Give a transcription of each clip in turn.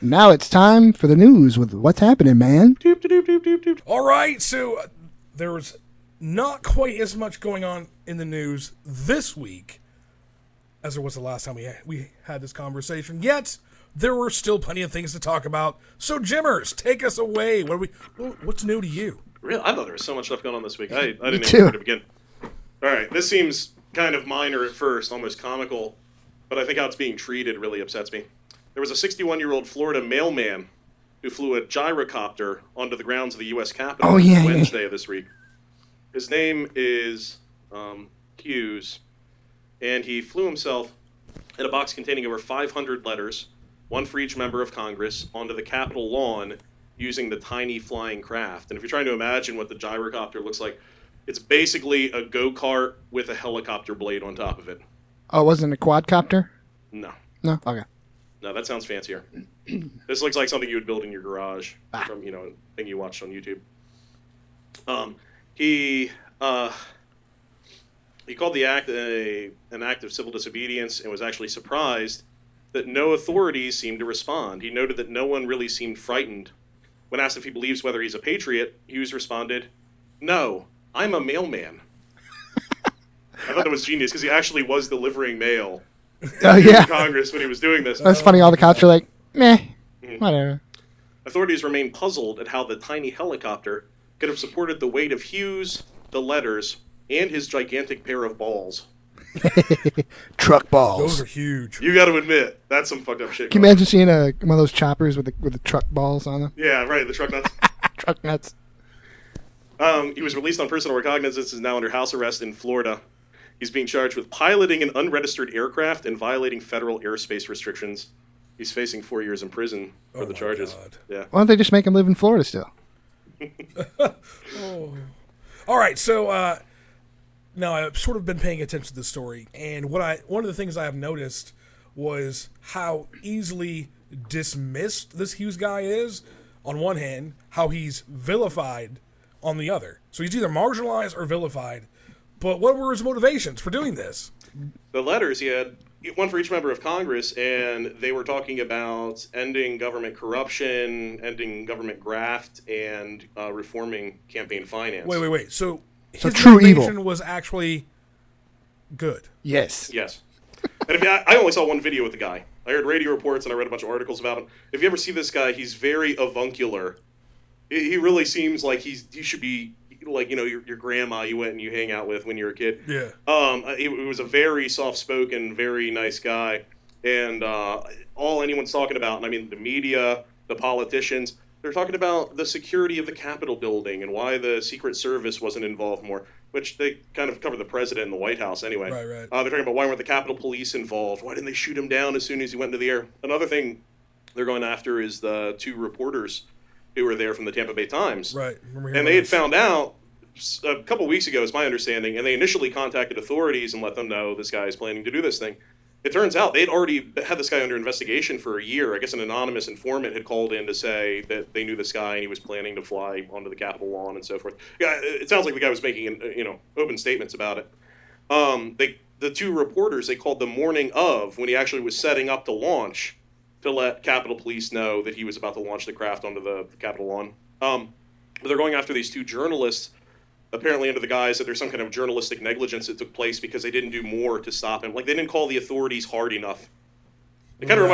Now it's time for the news with what's happening, man. All right, so there's not quite as much going on in the news this week as there was the last time we had this conversation. Yet there were still plenty of things to talk about. So Jimmers, take us away. What's new to you? Really, I thought there was so much stuff going on this week. I didn't even know where to begin. All right, this seems kind of minor at first, almost comical, but I think how it's being treated really upsets me. There was a 61-year-old Florida mailman who flew a gyrocopter onto the grounds of the U.S. Capitol Wednesday of this week. His name is Hughes, and he flew himself in a box containing over 500 letters, one for each member of Congress, onto the Capitol lawn using the tiny flying craft. And if you're trying to imagine what the gyrocopter looks like, it's basically a go-kart with a helicopter blade on top of it. Oh, it wasn't a quadcopter? No. No? Okay. No, that sounds fancier. This looks like something you would build in your garage from, a thing you watched on YouTube. He called the act an act of civil disobedience and was actually surprised that no authorities seemed to respond. He noted that no one really seemed frightened. When asked if he believes whether he's a patriot, Hughes responded, "No, I'm a mailman." I thought that was genius because he actually was delivering mail. In Congress when he was doing this. That's funny. All the cops are like, meh, whatever. Authorities remain puzzled at how the tiny helicopter could have supported the weight of Hughes, the letters, and his gigantic pair of balls. Truck balls. Those are huge. You got to admit, that's some fucked up shit. Can you imagine seeing one of those choppers with the truck balls on them? Yeah, right, the truck nuts. Truck nuts. He was released on personal recognizance and is now under house arrest in Florida. He's being charged with piloting an unregistered aircraft and violating federal airspace restrictions. He's facing 4 years in prison for the charges. God. Yeah. Why don't they just make him live in Florida still? All right. So now I've sort of been paying attention to this story, and one of the things I have noticed was how easily dismissed this Hughes guy is on one hand, how he's vilified on the other. So he's either marginalized or vilified. But what were his motivations for doing this? The letters he had, one for each member of Congress, and they were talking about ending government corruption, ending government graft, and reforming campaign finance. Wait. So his true motivation was actually good. Yes. And I only saw one video with the guy. I heard radio reports, and I read a bunch of articles about him. If you ever see this guy, he's very avuncular. He really seems like he should be... like, your grandma you went and you hang out with when you were a kid. Yeah. He was a very soft-spoken, very nice guy. And all anyone's talking about, and I mean the media, the politicians, they're talking about the security of the Capitol building and why the Secret Service wasn't involved more, which they kind of cover the president and the White House anyway. Right. They're talking about why weren't the Capitol Police involved? Why didn't they shoot him down as soon as he went into the air? Another thing they're going after is the two reporters who were there from the Tampa Bay Times. Right. And they had found out a couple weeks ago, is my understanding, and they initially contacted authorities and let them know this guy is planning to do this thing. It turns out they'd already had this guy under investigation for a year. I guess an anonymous informant had called in to say that they knew this guy and he was planning to fly onto the Capitol lawn and so forth. It sounds like the guy was making open statements about it. The two reporters, they called the morning of when he actually was setting up to launch to let Capitol Police know that he was about to launch the craft onto the Capitol lawn. But they're going after these two journalists, apparently under the guise that there's some kind of journalistic negligence that took place because they didn't do more to stop him. Like, they didn't call the authorities hard enough. It kind of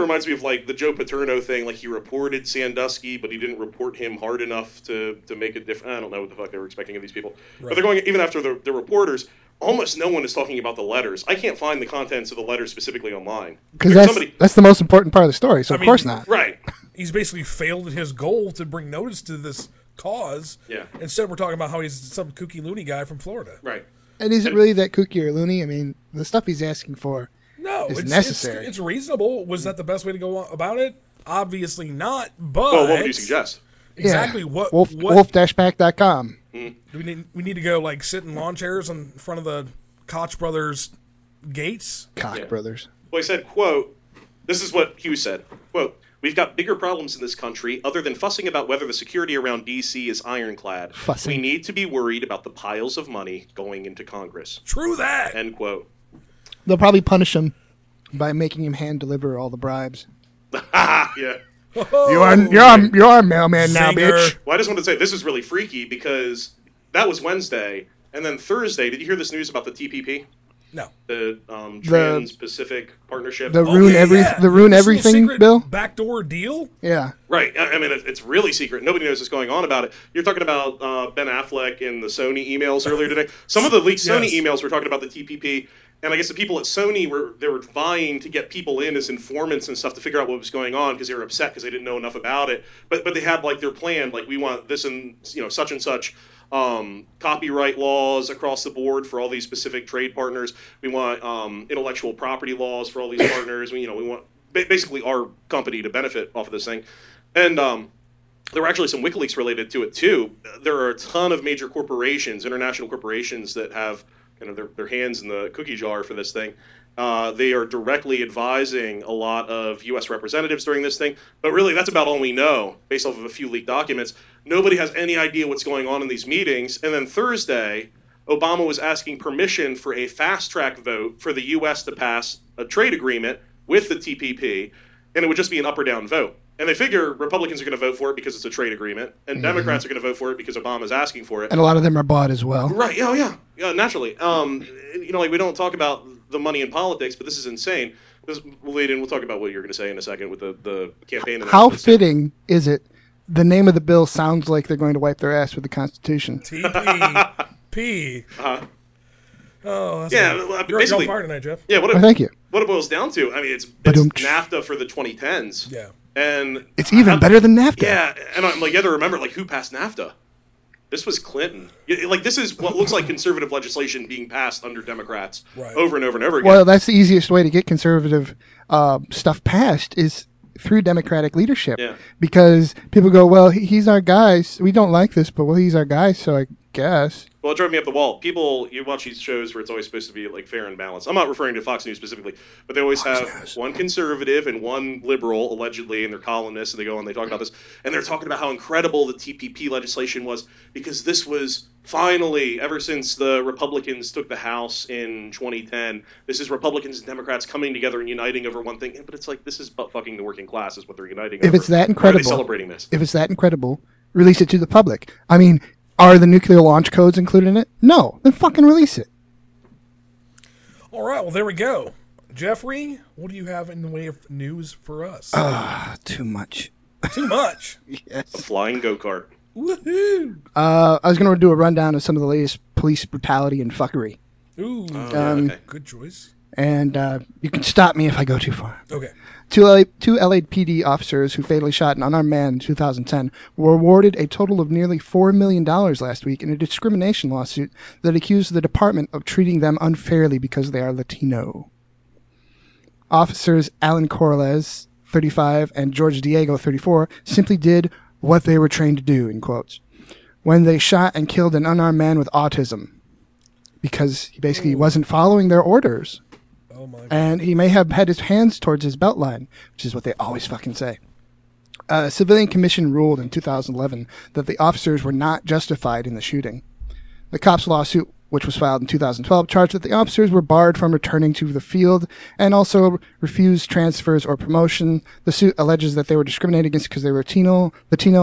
reminds me of, like, the Joe Paterno thing. Like, he reported Sandusky, but he didn't report him hard enough to make a difference. I don't know what the fuck they were expecting of these people. Right. But they're going even after the reporters. Almost no one is talking about the letters. I can't find the contents of the letters specifically online. Because that's the most important part of the story, so of course not. Right. He's basically failed at his goal to bring notice to this cause. Yeah. Instead, we're talking about how he's some kooky loony guy from Florida. Right. And is it really that kooky or loony? I mean, the stuff he's asking for is necessary. It's reasonable. Was that the best way to go about it? Obviously not, but... Well, what would you suggest? Exactly. Yeah. Wolf-pack.com. We need to go like sit in lawn chairs in front of the Koch brothers' gates. Koch brothers. Well, he said, quote, this is what Hughes said, quote, "We've got bigger problems in this country other than fussing about whether the security around D.C. is ironclad. Fussing. We need to be worried about the piles of money going into Congress." True that. End quote. They'll probably punish him by making him hand deliver all the bribes. Yeah. Whoa. You're a mailman now, bitch. Well, I just want to say this is really freaky because that was Wednesday, and then Thursday. Did you hear this news about the TPP? No. The Trans-Pacific Partnership. The ruin everything bill? Backdoor deal? Yeah. Right. I mean, it's really secret. Nobody knows what's going on about it. You're talking about Ben Affleck in the Sony emails earlier today. Some of the leaked Sony emails were talking about the TPP, and I guess the people at Sony were vying to get people in as informants and stuff to figure out what was going on because they were upset because they didn't know enough about it. But they had like their plan, like we want this and such and such. Copyright laws across the board for all these specific trade partners. We want intellectual property laws for all these partners. We want basically our company to benefit off of this thing. And there were actually some WikiLeaks related to it too. There are a ton of major corporations, international corporations that have their hands in the cookie jar for this thing. They are directly advising a lot of U.S. representatives during this thing. But really, that's about all we know based off of a few leaked documents. Nobody has any idea what's going on in these meetings. And then Thursday, Obama was asking permission for a fast-track vote for the U.S. to pass a trade agreement with the TPP, and it would just be an up or down vote. And they figure Republicans are going to vote for it because it's a trade agreement, and Democrats are going to vote for it because Obama's asking for it. And a lot of them are bought as well. Right. Oh, yeah. Yeah, naturally. We don't talk about the money in politics, but this is insane. This will lead in. We'll talk about what you're going to say in a second with the campaign. How fitting is it? The name of the bill sounds like they're going to wipe their ass with the Constitution. TPP. Oh, that's basically. You're on tonight, Jeff. Yeah. Thank you. What it boils down to, I mean, it's NAFTA for the 2010s. Yeah. And it's even better than NAFTA. Yeah, and I'm like, you have to remember, like, who passed NAFTA? This was Clinton. Like, this is what looks like conservative legislation being passed under Democrats over and over and over again. Well, that's the easiest way to get conservative stuff passed is through Democratic leadership. Yeah. Because people go, well, he's our guy. We don't like this, but, well, he's our guy, so I guess. Well, it drove me up the wall. People, you watch these shows where it's always supposed to be, like, fair and balanced. I'm not referring to Fox News specifically, but they always have one conservative and one liberal, allegedly, and they're columnists, and they go and they talk about this. And they're talking about how incredible the TPP legislation was because this was finally, ever since the Republicans took the House in 2010, this is Republicans and Democrats coming together and uniting over one thing. But it's like, this is fucking the working class is what they're uniting over. If it's that incredible. Why are they celebrating this? If it's that incredible, release it to the public. I mean, are the nuclear launch codes included in it? No. Then fucking release it. All right. Well, there we go. Jeffrey, what do you have in the way of news for us? Too much. Too much? Yes. A flying go-kart. Woohoo! I was going to do a rundown of some of the latest police brutality and fuckery. Ooh. Okay. Good choice. And you can stop me if I go too far. Okay. Two LAPD officers who fatally shot an unarmed man in 2010 were awarded a total of nearly $4 million last week in a discrimination lawsuit that accused the department of treating them unfairly because they are Latino. Officers Alan Corrales, 35, and George Diego, 34, simply did what they were trained to do, in quotes, when they shot and killed an unarmed man with autism because he basically wasn't following their orders. Oh my God. And he may have had his hands towards his belt line, which is what they always fucking say. A civilian commission ruled in 2011 that the officers were not justified in the shooting. The cops' lawsuit, which was filed in 2012, charged that the officers were barred from returning to the field and also refused transfers or promotion. The suit alleges that they were discriminated against because they were Latino,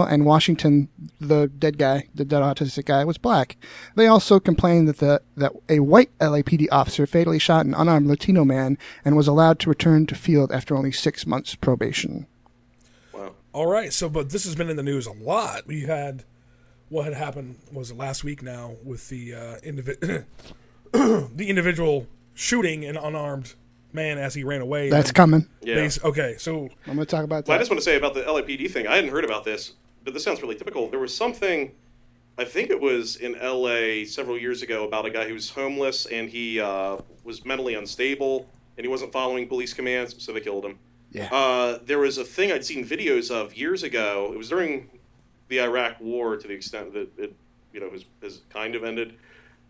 and Washington, the dead autistic guy, was black. They also complained that a white LAPD officer fatally shot an unarmed Latino man and was allowed to return to field after only 6 months probation. Wow. All right. So, but this has been in the news a lot. We had... What had happened was last week now with the the individual shooting an unarmed man as he ran away. That's coming. Yeah. Okay, so I'm going to talk about that. Well, I just want to say about the LAPD thing. I hadn't heard about this, but this sounds really typical. There was something, I think it was in L.A. several years ago, about a guy who was homeless and he was mentally unstable and he wasn't following police commands, so they killed him. Yeah. There was a thing I'd seen videos of years ago. It was during the Iraq War, to the extent that it, has kind of ended.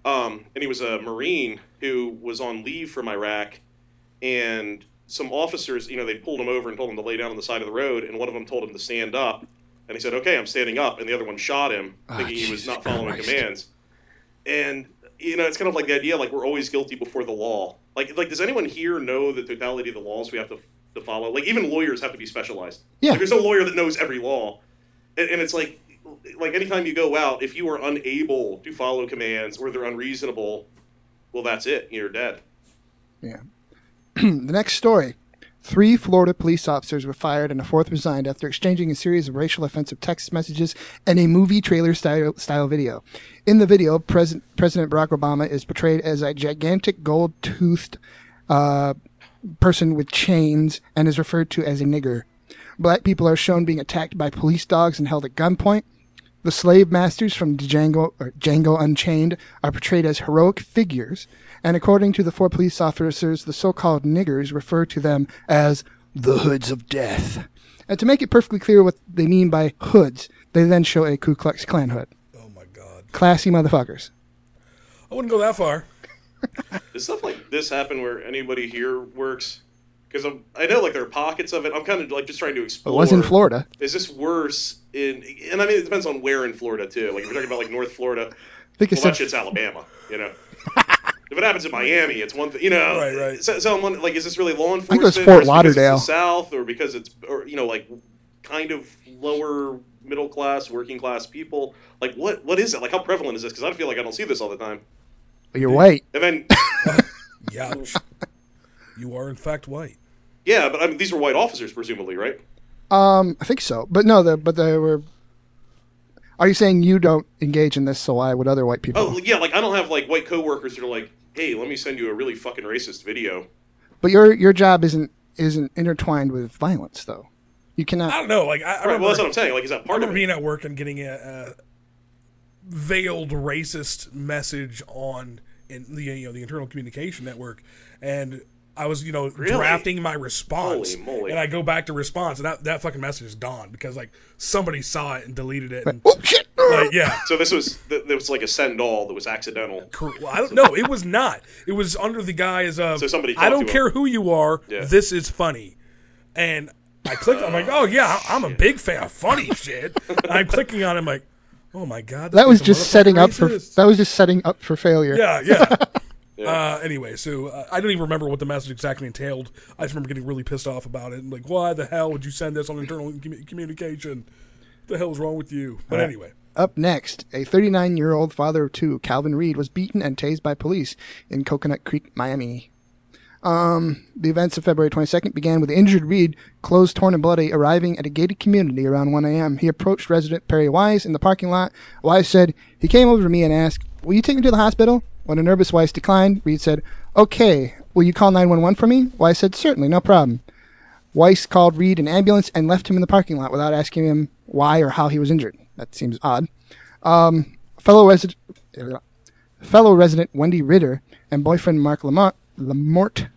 And he was a Marine who was on leave from Iraq, and some officers, they pulled him over and told him to lay down on the side of the road, and one of them told him to stand up, and he said, "Okay, I'm standing up," and the other one shot him, thinking he was not following commands. And it's kind of like the idea, like, we're always guilty before the law. Like, does anyone here know the totality of the laws we have to to follow. Like, even lawyers have to be specialized. Yeah. Like, there's no lawyer that knows every law. And it's like anytime you go out, if you are unable to follow commands or they're unreasonable, well, that's it. You're dead. Yeah. The next story. 3 Florida police officers were fired and a 4th resigned after exchanging a series of racial offensive text messages and a movie trailer style video. In the video, President Barack Obama is portrayed as a gigantic gold-toothed person with chains and is referred to as a nigger. Black people are shown being attacked by police dogs and held at gunpoint. The slave masters from Django Unchained are portrayed as heroic figures, and according to the 4 police officers, the so-called niggers refer to them as the hoods of death. And to make it perfectly clear what they mean by hoods, they then show a Ku Klux Klan hood. Oh, my God. Classy motherfuckers. I wouldn't go that far. Does stuff like this happen where anybody here works? Because I know, like, there are pockets of it. I'm kind of, like, just trying to explore. It was in Florida. Is this worse in... And, I mean, it depends on where in Florida, too. Like, if you're talking about, like, North Florida, I think that shit's Alabama, you know? If it happens in Miami, it's one thing, you know? Right, right. So I'm wondering, like, is this really law enforcement? I think it was Fort Lauderdale. It's the South, or because it's, or, you know, like, kind of lower middle-class, working-class people. Like, what is it? Like, how prevalent is this? Because I feel like I don't see this all the time. But you're white. And then... yeah. You are, in fact, white. Yeah, but I mean, these were white officers, presumably, right? I think so. But no, but they were... Are you saying you don't engage in this, so why would other white people? Oh, yeah, like, I don't have, like, white coworkers that are like, hey, let me send you a really fucking racist video. But your job isn't intertwined with violence, though. You cannot... I don't know, like... I remember, well, that's what I'm saying. Like, is that part of it? I remember being at work and getting a veiled racist message on the internal communication network, and... I was, really? Drafting my response, and I go back to response, and that fucking message is gone because, like, somebody saw it and deleted it. And, oh, shit! Like, yeah. So there was like a send-all that was accidental. Well, I don't know. It was not. It was under the guise of, so somebody I don't care who you are, yeah. This is funny. And I clicked, I'm like, oh, yeah, I'm a big fan of funny shit. And I'm clicking on it, I'm like, oh, my God. That was just setting up for failure. Yeah, yeah. Anyway, so I don't even remember what the message exactly entailed. I just remember getting really pissed off about it and like, why the hell would you send this on internal communication? What the hell is wrong with you? But anyway. Up next, a 39-year-old father of 2, Calvin Reed, was beaten and tased by police in Coconut Creek, Miami. The events of February 22nd began with injured Reed, clothes torn and bloody, arriving at a gated community around 1 a.m. He approached resident Perry Wise in the parking lot. Wise said, he came over to me and asked, will you take me to the hospital? When a nervous Weiss declined, Reed said, okay, will you call 911 for me? Weiss said, certainly, no problem. Weiss called Reed an ambulance and left him in the parking lot without asking him why or how he was injured. That seems odd. Fellow resident Wendy Ritter and boyfriend Mark Lamort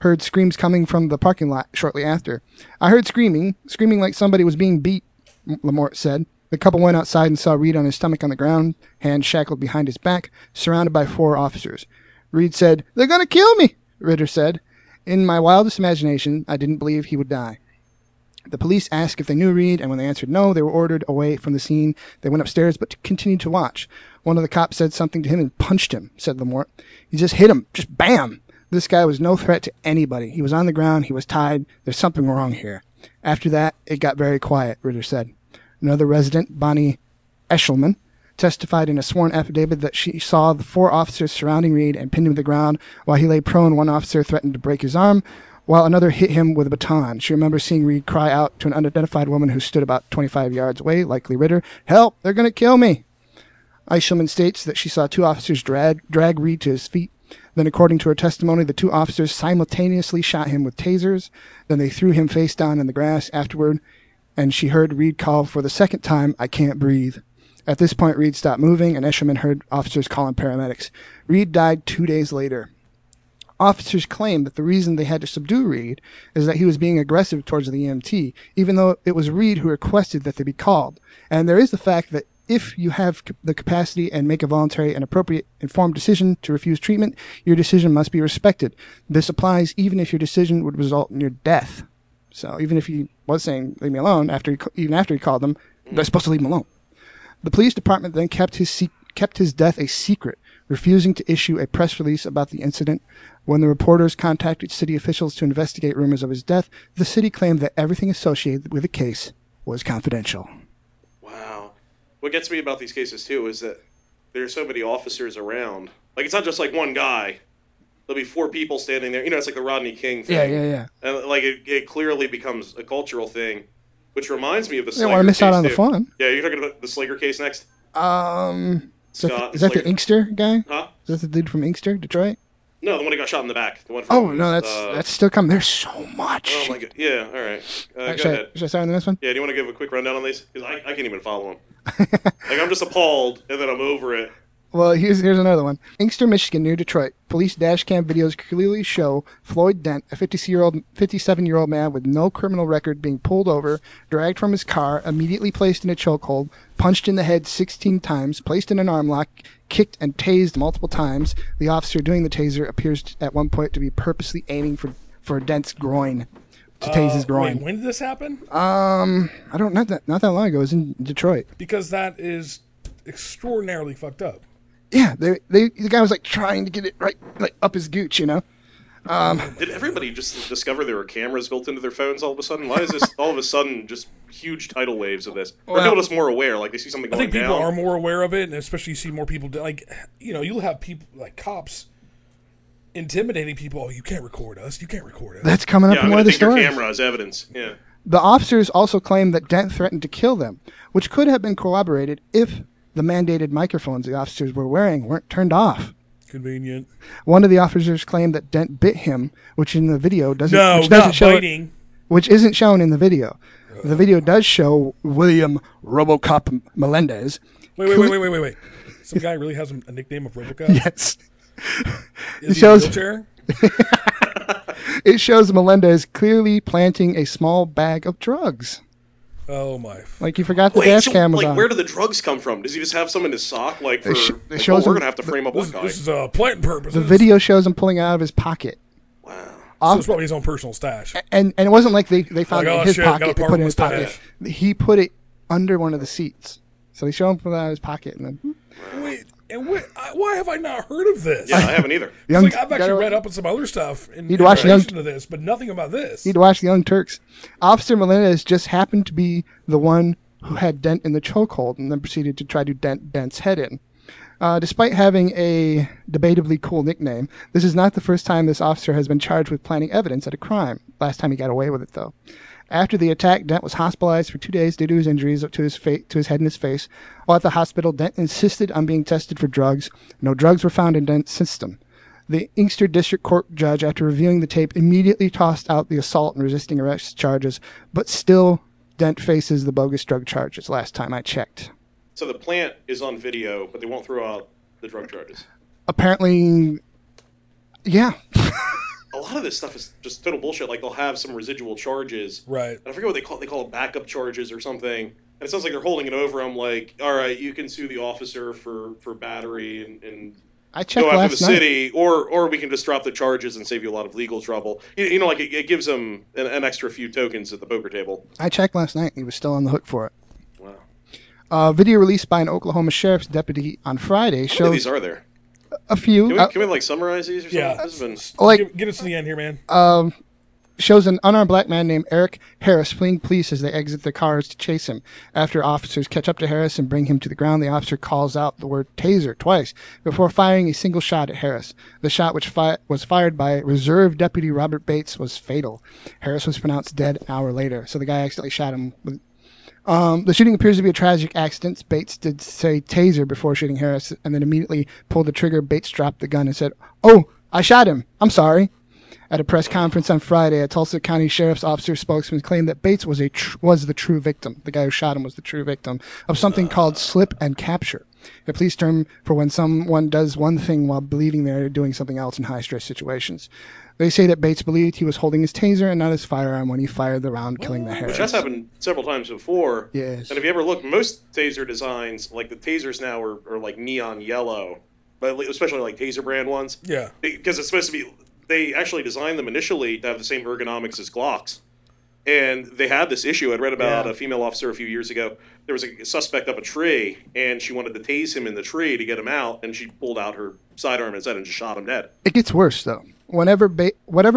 heard screams coming from the parking lot shortly after. I heard screaming like somebody was being beat, Lamort said. The couple went outside and saw Reed on his stomach on the ground, hands shackled behind his back, surrounded by 4 officers. Reed said, they're going to kill me, Ritter said. In my wildest imagination, I didn't believe he would die. The police asked if they knew Reed, and when they answered no, they were ordered away from the scene. They went upstairs but continued to watch. One of the cops said something to him and punched him, said Lamort. He just hit him. Just bam! This guy was no threat to anybody. He was on the ground. He was tied. There's something wrong here. After that, it got very quiet, Ritter said. Another resident, Bonnie Eshelman, testified in a sworn affidavit that she saw the 4 officers surrounding Reed and pinned him to the ground while he lay prone. One officer threatened to break his arm, while another hit him with a baton. She remembers seeing Reed cry out to an unidentified woman who stood about 25 yards away, likely Ritter, help, they're going to kill me. Eshelman states that she saw 2 officers drag Reed to his feet. Then, according to her testimony, the 2 officers simultaneously shot him with tasers. Then they threw him face down in the grass. Afterward, and she heard Reed call for the second time, I can't breathe. At this point, Reed stopped moving, and Eshelman heard officers calling paramedics. Reed died 2 days later. Officers claimed that the reason they had to subdue Reed is that he was being aggressive towards the EMT, even though it was Reed who requested that they be called. And there is the fact that if you have the capacity and make a voluntary and appropriate informed decision to refuse treatment, your decision must be respected. This applies even if your decision would result in your death. So even if he was saying, leave me alone, even after he called them, they're supposed to leave him alone. The police department then kept his death a secret, refusing to issue a press release about the incident. When the reporters contacted city officials to investigate rumors of his death, the city claimed that everything associated with the case was confidential. Wow. What gets me about these cases, too, is that there are so many officers around. Like, it's not just, like, one guy. There'll be four people standing there. You know, it's like the Rodney King thing. Yeah. And, like, it clearly becomes a cultural thing, which reminds me of the Slager case, want to miss out on the fun. Yeah, you're talking about the Slager case next? Scott, is that the Inkster guy? Huh? Is that the dude from Inkster, Detroit? No, the one who got shot in the back. The one from that's still coming. There's so much. Oh, my God. Yeah, all right. Go ahead. Should I start on the next one? Yeah, do you want to give a quick rundown on these? Because I can't even follow them. Like, I'm just appalled, and then I'm over it. Well, here's another one. Inkster, Michigan, near Detroit. Police dash cam videos clearly show Floyd Dent, a 57-year-old man with no criminal record, being pulled over, dragged from his car, immediately placed in a chokehold, punched in the head 16 times, placed in an arm lock, kicked and tased multiple times. The officer doing the taser appears at one point to be purposely aiming for Dent's groin. To tase his groin. Wait, when did this happen? I don't not that long ago. It was in Detroit. Because that is extraordinarily fucked up. Yeah, the guy was like trying to get it right, like up his gooch, you know. Did everybody just discover there were cameras built into their phones all of a sudden? Why is this all of a sudden just huge tidal waves of this? Or people just more aware, like they see something going down. I think people are more aware of it, and especially you see more people like, you know, you'll have people like cops intimidating people. Oh, you can't record us. You can't record us. That's coming up in one of the stories. Yeah, I think your camera is evidence. Yeah. The officers also claimed that Dent threatened to kill them, which could have been corroborated if the mandated microphones the officers were wearing weren't turned off. Convenient. One of the officers claimed that Dent bit him, which in the video isn't shown in the video. The video does show William RoboCop Melendez. Wait. Some guy really has a nickname of RoboCop? Yes. It shows Melendez clearly planting a small bag of drugs. Oh my! Like he forgot the dash cam. Like, where do the drugs come from? Does he just have some in his sock? Like, we're gonna have to frame up one guy. This is a plant purpose. The video shows him pulling out of his pocket. Wow! So it's probably his own personal stash. And it wasn't like they found it in his pocket. They put it in his pocket. He put it under one of the seats. So they show him pulling out of his pocket, and then wait. And why have I not heard of this? Yeah, I haven't either. I've actually read up on some other stuff in relation to this, but nothing about this. You'd watch the Young Turks. Officer Melendez just happened to be the one who had Dent in the chokehold and then proceeded to try to dent Dent's head in. Despite having a debatably cool nickname, this is not the first time this officer has been charged with planting evidence at a crime. Last time he got away with it, though. After the attack, Dent was hospitalized for 2 days due to his injuries to his head and his face. While at the hospital, Dent insisted on being tested for drugs. No drugs were found in Dent's system. The Inkster District Court judge, after reviewing the tape, immediately tossed out the assault and resisting arrest charges, but still Dent faces the bogus drug charges last time I checked. So the plant is on video, but they won't throw out the drug charges? Apparently, yeah. A lot of this stuff is just total bullshit. Like, they'll have some residual charges. Right. I forget what they call it. They call it backup charges or something. And it sounds like they're holding it over them, like, all right, you can sue the officer for battery and go after the city, or we can just drop the charges and save you a lot of legal trouble. You know, like, it gives them an extra few tokens at the poker table. I checked last night, and he was still on the hook for it. Wow. Video released by an Oklahoma sheriff's deputy on Friday shows... How many of these are there? A few. Can we like summarize these or something? Yeah. This has been... Like, get us to the end here, man. Shows an unarmed black man named Eric Harris fleeing police as they exit their cars to chase him. After officers catch up to Harris and bring him to the ground, the officer calls out the word taser twice before firing a single shot at Harris. The shot, which was fired by Reserve Deputy Robert Bates, was fatal. Harris was pronounced dead an hour later. So the guy accidentally shot him with... the shooting appears to be a tragic accident. Bates did say taser before shooting Harris and then immediately pulled the trigger. Bates dropped the gun and said, "Oh, I shot him. I'm sorry." At a press conference on Friday, a Tulsa County Sheriff's Officer spokesman claimed that Bates was the true victim. The guy who shot him was the true victim of something called slip and capture, a police term for when someone does one thing while believing they're doing something else in high-stress situations. They say that Bates believed he was holding his taser and not his firearm when he fired the round, killing the Harris. Which has happened several times before. Yes. And if you ever look, most taser designs, like the tasers now are like neon yellow, but especially like Taser brand ones. Yeah. Because it's supposed to be, they actually designed them initially to have the same ergonomics as Glocks. And they had this issue. I'd read about a female officer a few years ago. There was a suspect up a tree, and she wanted to tase him in the tree to get him out, and she pulled out her sidearm instead and just shot him dead. It gets worse, though. Whatever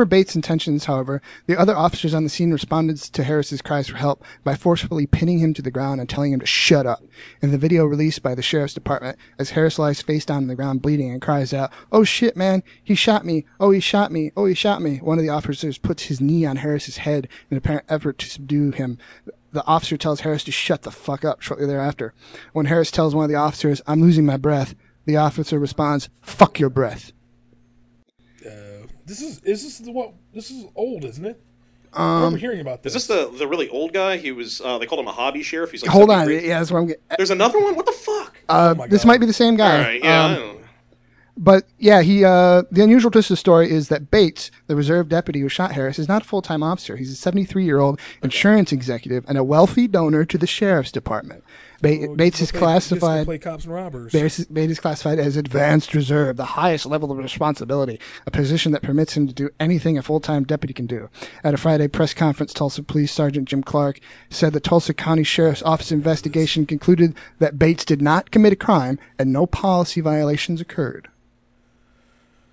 Bates' intentions, however, the other officers on the scene responded to Harris's cries for help by forcefully pinning him to the ground and telling him to shut up. In the video released by the sheriff's department, as Harris lies face down on the ground bleeding and cries out, "Oh shit, man, he shot me, oh he shot me, oh he shot me," one of the officers puts his knee on Harris's head in an apparent effort to subdue him. The officer tells Harris to shut the fuck up shortly thereafter. When Harris tells one of the officers, "I'm losing my breath," the officer responds, "Fuck your breath." This is old, isn't it? I remember hearing about this. Is this the really old guy? He was they called him a hobby sheriff. He's like, hold on, yeah, that's what I'm getting. There's another one. What the fuck? This might be the same guy. All right, yeah, I don't know. But yeah, he the unusual twist of the story is that Bates, the reserve deputy who shot Harris, is not a full-time officer. He's a 73-year-old insurance executive and a wealthy donor to the sheriff's department. Bates is classified as advanced reserve, the highest level of responsibility, a position that permits him to do anything a full-time deputy can do. At a Friday press conference, Tulsa Police Sergeant Jim Clark said the Tulsa County Sheriff's Office investigation concluded that Bates did not commit a crime and no policy violations occurred.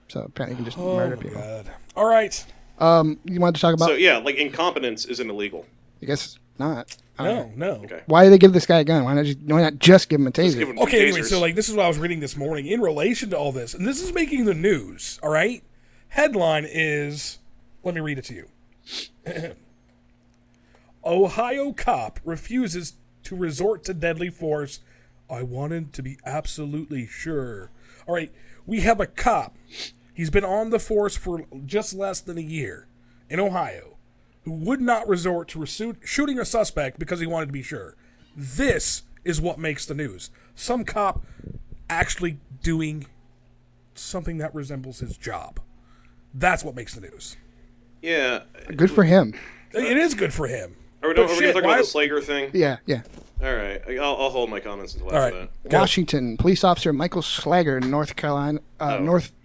So apparently you can just murder people. God. All right. You wanted to talk about... So yeah, like incompetence isn't illegal. I guess not. No. Okay. Why do they give this guy a gun? Why not just give him a taser? Okay, anyway, so like this is what I was reading this morning in relation to all this, and this is making the news, all right? Headline is, let me read it to you. Ohio cop refuses to resort to deadly force. I wanted to be absolutely sure. All right, we have a cop. He's been on the force for just less than a year in Ohio, who would not resort to shooting a suspect because he wanted to be sure. This is what makes the news. Some cop actually doing something that resembles his job. That's what makes the news. Yeah. Good for him. It is good for him. Are we talking about the Slager thing? Yeah. All right. I'll hold my comments until after that. Washington. Police officer Michael Slager in North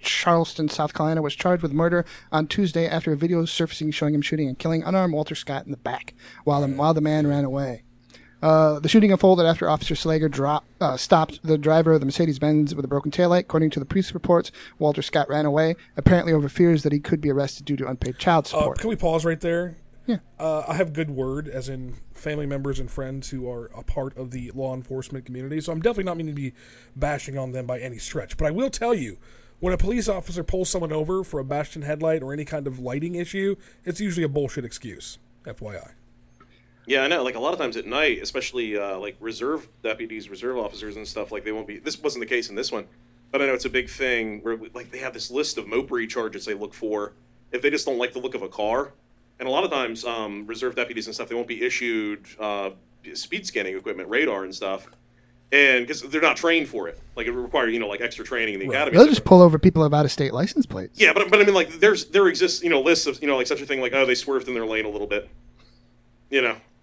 Charleston, South Carolina, was charged with murder on Tuesday after a video surfacing showing him shooting and killing unarmed Walter Scott in the back while the man ran away. The shooting unfolded after Officer Slager stopped the driver of the Mercedes-Benz with a broken taillight. According to the police reports, Walter Scott ran away, apparently over fears that he could be arrested due to unpaid child support. Can we pause right there? Yeah. I have good word, as in family members and friends who are a part of the law enforcement community, so I'm definitely not meaning to be bashing on them by any stretch. But I will tell you, when a police officer pulls someone over for a bastion headlight or any kind of lighting issue, it's usually a bullshit excuse, FYI. Yeah, I know. Like, a lot of times at night, especially, like, reserve deputies, reserve officers and stuff, like, they won't be... This wasn't the case in this one, but I know it's a big thing where, like, they have this list of mopery charges they look for. If they just don't like the look of a car... And a lot of times, reserve deputies and stuff, they won't be issued speed scanning equipment, radar and stuff, and because they're not trained for it. Like, it requires, like, extra training in the academy. They'll just pull over people of out-of-state license plates. Yeah, but I mean, like, there exists, lists of, like, such a thing, like, oh, they swerved in their lane a little bit.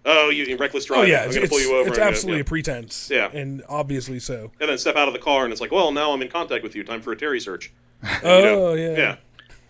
Oh, you reckless driving. Oh, yeah, I'm going to pull you over. It's absolutely a pretense. Yeah. And obviously so. And then step out of the car, and it's like, well, now I'm in contact with you. Time for a Terry search. Yeah. Yeah.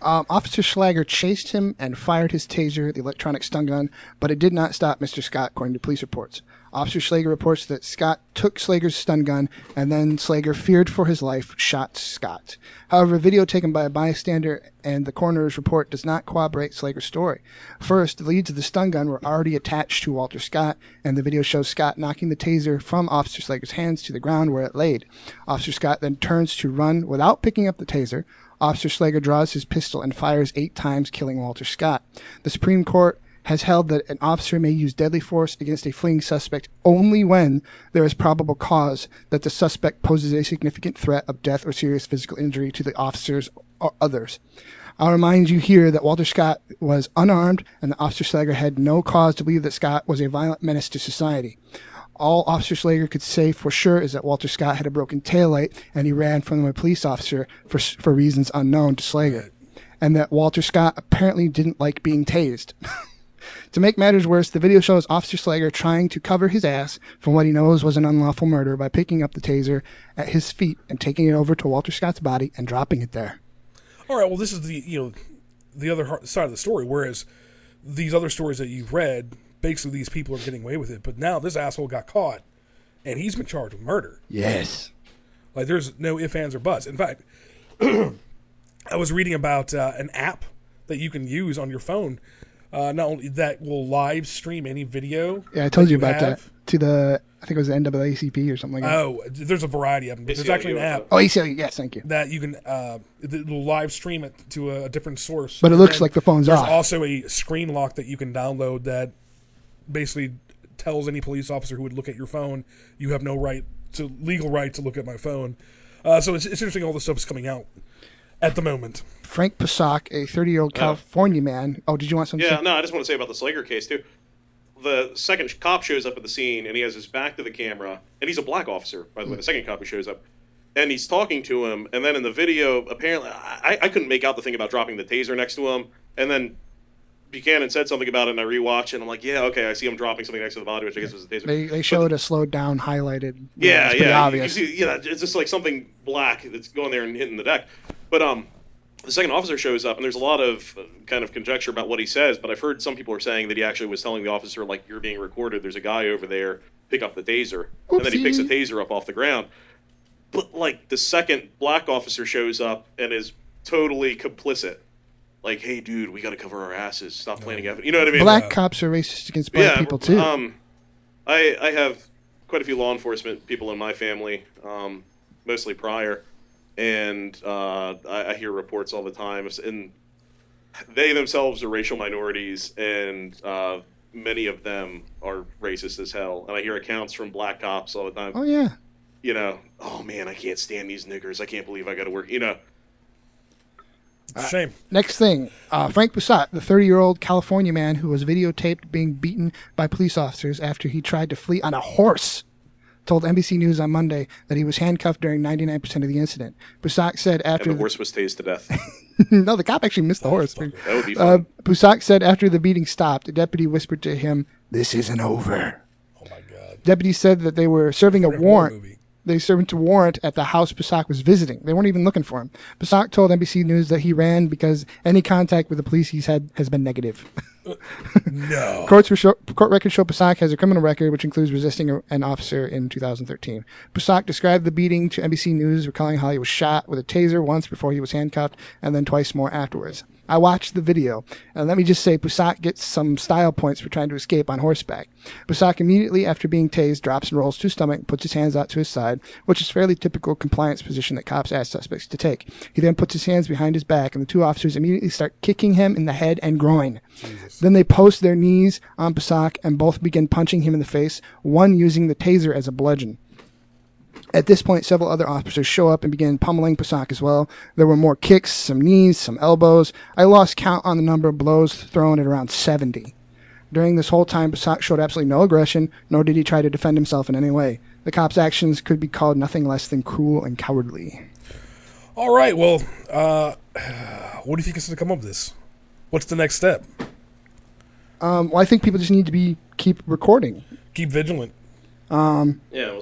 Officer Slager chased him and fired his taser, the electronic stun gun, but it did not stop Mr. Scott, according to police reports. Officer Slager reports that Scott took Slager's stun gun, and then Slager, feared for his life, shot Scott. However, video taken by a bystander and the coroner's report does not corroborate Slager's story. First, the leads of the stun gun were already attached to Walter Scott, and the video shows Scott knocking the taser from Officer Slager's hands to the ground where it laid. Officer Scott then turns to run without picking up the taser. Officer Slager draws his pistol and fires 8 times, killing Walter Scott. The Supreme Court has held that an officer may use deadly force against a fleeing suspect only when there is probable cause that the suspect poses a significant threat of death or serious physical injury to the officers or others. I'll remind you here that Walter Scott was unarmed and that Officer Slager had no cause to believe that Scott was a violent menace to society. All Officer Slager could say for sure is that Walter Scott had a broken taillight and he ran from a police officer for reasons unknown to Slager, and that Walter Scott apparently didn't like being tased. To make matters worse, the video shows Officer Slager trying to cover his ass from what he knows was an unlawful murder by picking up the taser at his feet and taking it over to Walter Scott's body and dropping it there. All right, well, this is the other side of the story, whereas these other stories that you've read, basically these people are getting away with it. But now this asshole got caught, and he's been charged with murder. Yes. Like, there's no ifs, ands, or buts. In fact, I was reading about an app that you can use on your phone not only that will live stream any video. Yeah, I told you about that. To the, I think it was the NAACP or something like that. Oh, there's a variety of them. But there's actually an app. Oh, ACLU, yes, thank you. That you can live stream it to a different source. But it looks like the phone's off. There's also a screen lock that you can download that basically tells any police officer who would look at your phone, you have no right to legal right to look at my phone. So it's interesting all this stuff is coming out at the moment. Frank Pusak, a 30-year-old California man. Oh, did you want something? Yeah, no, I just want to say about the Slager case, too. The second cop shows up at the scene, and he has his back to the camera. And he's a black officer, by the way. The second cop who shows up. And he's talking to him. And then in the video, apparently, I couldn't make out the thing about dropping the taser next to him. And then Buchanan said something about it, and I rewatched it. And I'm like, yeah, okay, I see him dropping something next to the body, which I guess was the taser. They showed a slowed down, highlighted. Yeah, yeah. Obvious. You see, yeah, it's just like something black that's going there and hitting the deck. But the second officer shows up, and there's a lot of kind of conjecture about what he says, but I've heard some people are saying that he actually was telling the officer, like, you're being recorded, there's a guy over there, pick up the taser. Oopsie. And then he picks the taser up off the ground. But, like, the second black officer shows up and is totally complicit. Like, hey, dude, we got to cover our asses. Stop planning evidence. You know what I mean? Black cops are racist against black people, too. I have quite a few law enforcement people in my family, mostly prior. And I hear reports all the time. And they themselves are racial minorities, and many of them are racist as hell. And I hear accounts from black cops all the time. Oh, yeah. You know, oh, man, I can't stand these niggers. I can't believe I got to work. You know. It's a shame. Next thing, Frank Pusak, the 30-year-old California man who was videotaped being beaten by police officers after he tried to flee on a horse, told NBC News on Monday that he was handcuffed during 99% of the incident. Pusak said after... And the horse was tased to death. No, the cop actually missed the horse. That would be fun. Pusak said after the beating stopped, a deputy whispered to him, "This isn't over." Oh, my God. Deputies said that they were serving a warrant. They served a warrant at the house Pusak was visiting. They weren't even looking for him. Pusak told NBC News that he ran because any contact with the police he's had has been negative. No. Court records show Pusak has a criminal record, which includes resisting an officer in 2013. Pusak described the beating to NBC News, recalling how he was shot with a taser once before he was handcuffed, and then twice more afterwards. I watched the video, and let me just say, Pusak gets some style points for trying to escape on horseback. Pusak, immediately after being tased, drops and rolls to his stomach and puts his hands out to his side, which is fairly typical compliance position that cops ask suspects to take. He then puts his hands behind his back, and the two officers immediately start kicking him in the head and groin. Jesus. Then they post their knees on Pusak, and both begin punching him in the face, one using the taser as a bludgeon. At this point, several other officers show up and begin pummeling Pusak as well. There were more kicks, some knees, some elbows. I lost count on the number of blows thrown at around 70. During this whole time, Pusak showed absolutely no aggression, nor did he try to defend himself in any way. The cops' actions could be called nothing less than cruel and cowardly. All right, well, what do you think is going to come up with this? What's the next step? Well, I think people just need to keep recording. Keep vigilant. We'll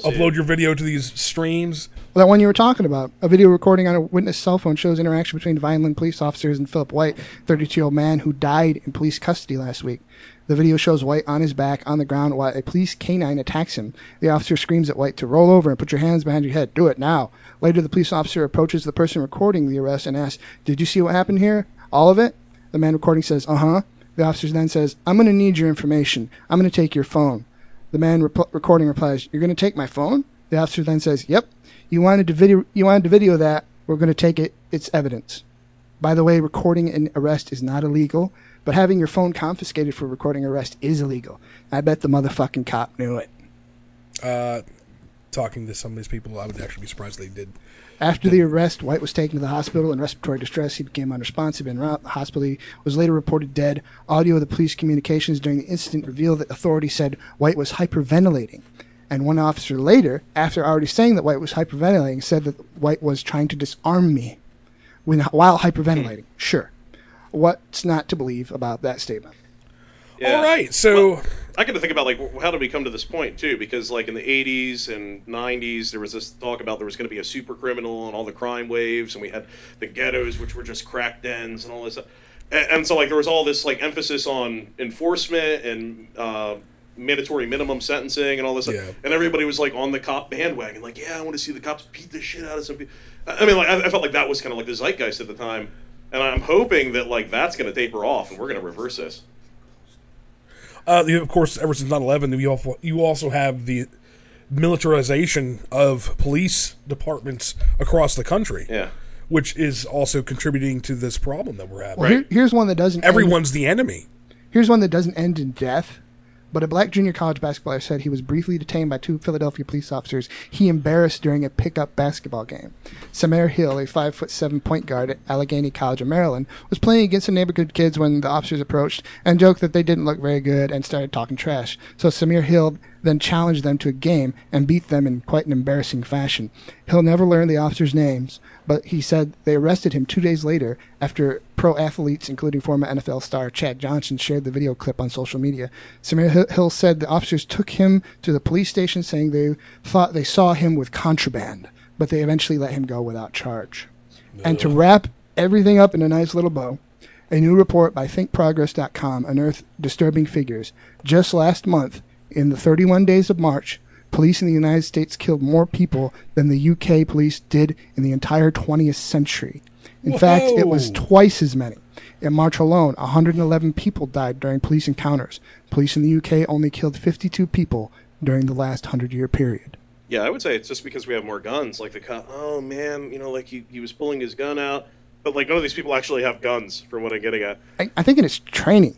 upload your video to these streams. Well, that one you were talking about, a video recording on a witness cell phone shows interaction between Vineland police officers and Philip White, 32-year-old man who died in police custody last week. The video shows White on his back on the ground while a police canine attacks him. The officer screams at White to roll over and put your hands behind your head. Do it now. Later, the police officer approaches the person recording the arrest and asks, "Did you see what happened here? All of it?" The man recording says, "Uh-huh." The officer then says, "I'm going to need your information. I'm going to take your phone." The man recording replies, "You're going to take my phone?" The officer then says, "Yep. You wanted to video that. We're going to take it. It's evidence." By the way, recording an arrest is not illegal, but having your phone confiscated for recording arrest is illegal. I bet the motherfucking cop knew it. Talking to some of these people, I would actually be surprised they did. After the arrest, White was taken to the hospital in respiratory distress. He became unresponsive en route. The hospital was later reported dead. Audio of the police communications during the incident revealed that authorities said White was hyperventilating. And one officer later, after already saying that White was hyperventilating, said that White was trying to disarm me while hyperventilating. Sure. What's not to believe about that statement? Yeah. All right, so... Well, I got to think about, like, how did we come to this point, too? Because, like, in the 80s and 90s, there was this talk about there was going to be a super criminal and all the crime waves, and we had the ghettos, which were just crack dens and all this stuff. And so, like, there was all this, like, emphasis on enforcement and mandatory minimum sentencing and all this stuff. Yeah. And everybody was, like, on the cop bandwagon. Like, yeah, I want to see the cops beat the shit out of some people. I mean, like, I felt like that was kind of, like, the zeitgeist at the time. And I'm hoping that, like, that's going to taper off and we're going to reverse this. Of course, ever since 9/11, you also have the militarization of police departments across the country. Yeah. Which is also contributing to this problem that we're having. Well, here's one that doesn't. Everyone's the enemy. Here's one that doesn't end in death. But a black junior college basketballer said he was briefly detained by two Philadelphia police officers he embarrassed during a pickup basketball game. Samir Hill, a 5'7" point guard at Allegheny College of Maryland, was playing against some neighborhood kids when the officers approached and joked that they didn't look very good and started talking trash. So Samir Hill then challenged them to a game and beat them in quite an embarrassing fashion. Hill never learned the officers' names, but he said they arrested him 2 days later after pro athletes, including former NFL star Chad Johnson, shared the video clip on social media. Samir Hill said the officers took him to the police station, saying they thought they saw him with contraband, but they eventually let him go without charge. No. And to wrap everything up in a nice little bow, a new report by thinkprogress.com unearthed disturbing figures. Just last month, in the 31 days of March, police in the United States killed more people than the U.K. police did in the entire 20th century. In fact, it was twice as many. In March alone, 111 people died during police encounters. Police in the U.K. only killed 52 people during the last 100-year period. Yeah, I would say it's just because we have more guns. Like the cop, oh, man, you know, like he was pulling his gun out. But, like, none of these people actually have guns, from what I'm getting at. I think it is training.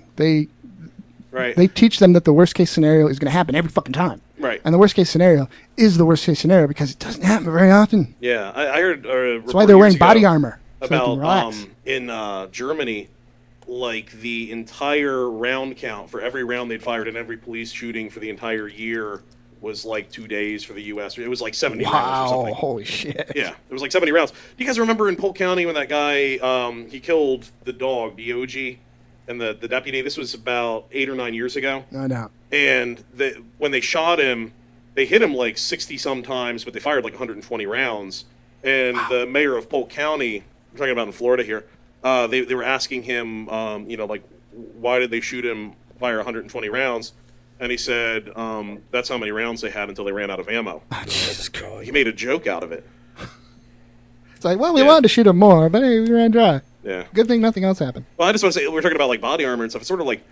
Right. They teach them that the worst-case scenario is going to happen every fucking time. Right. And the worst-case scenario is the worst-case scenario because it doesn't happen very often. Yeah. I heard that's why they're wearing body armor. About in Germany, like, the entire round count for every round they'd fired in every police shooting for the entire year was, like, 2 days for the U.S. It was, like, 70 rounds or something. Wow, holy shit. Yeah, it was, like, 70 rounds. Do you guys remember in Polk County when that guy, he killed the dog, D.O.G., and the deputy? This was about 8 or 9 years ago. No doubt. And when they shot him, they hit him like 60-some times, but they fired like 120 rounds. And the mayor of Polk County, I'm talking about in Florida here, they were asking him, you know, like, why did they shoot him, fire 120 rounds? And he said, that's how many rounds they had until they ran out of ammo. Oh, Jesus Christ. He made a joke out of it. It's like, well, we wanted to shoot him more, but hey, we ran dry. Yeah. Good thing nothing else happened. Well, I just want to say, we're talking about, like, body armor and stuff. It's sort of like,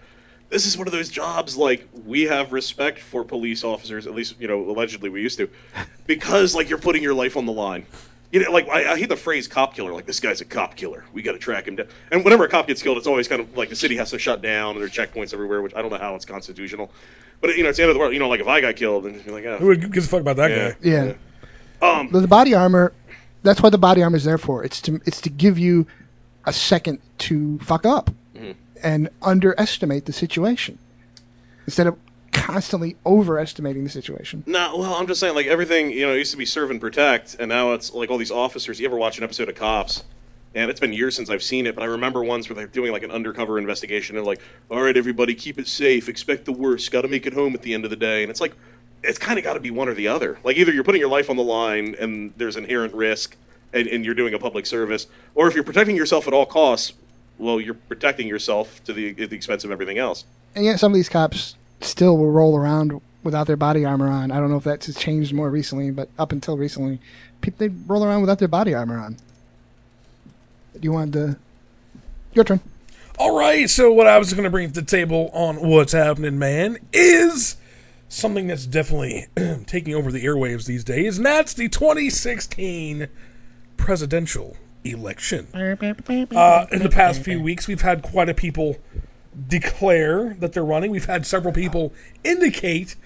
this is one of those jobs, like, we have respect for police officers, at least, you know, allegedly we used to, because, like, you're putting your life on the line. You know, like, I hate the phrase cop killer, like, this guy's a cop killer. We got to track him down. And whenever a cop gets killed, it's always kind of like the city has to shut down and there are checkpoints everywhere, which I don't know how it's constitutional. But, you know, it's the end of the world. You know, like, if I got killed, then you're like, oh. Who gives a fuck about that guy? Yeah. The body armor, that's what the body armor is there for. It's to give you a second to fuck up and underestimate the situation instead of constantly overestimating the situation. No, well, I'm just saying, like, everything, you know, it used to be serve and protect, and now it's like all these officers. You ever watch an episode of Cops? And it's been years since I've seen it, but I remember ones where they're doing, like, an undercover investigation and, like, all right, everybody, keep it safe, expect the worst, got to make it home at the end of the day. And it's like, it's kind of got to be one or the other. Like, either you're putting your life on the line and there's inherent risk and you're doing a public service, or if you're protecting yourself at all costs, well, you're protecting yourself to the expense of everything else. And yet some of these cops still will roll around without their body armor on. I don't know if that's changed more recently, but up until recently, people, they'd roll around without their body armor on. You wanted to... Your turn. All right, so what I was going to bring to the table on what's happening, man, is something that's definitely taking over the airwaves these days, and that's the 2016 presidential election. In the past few weeks, we've had quite a people declare that they're running. We've had several people indicate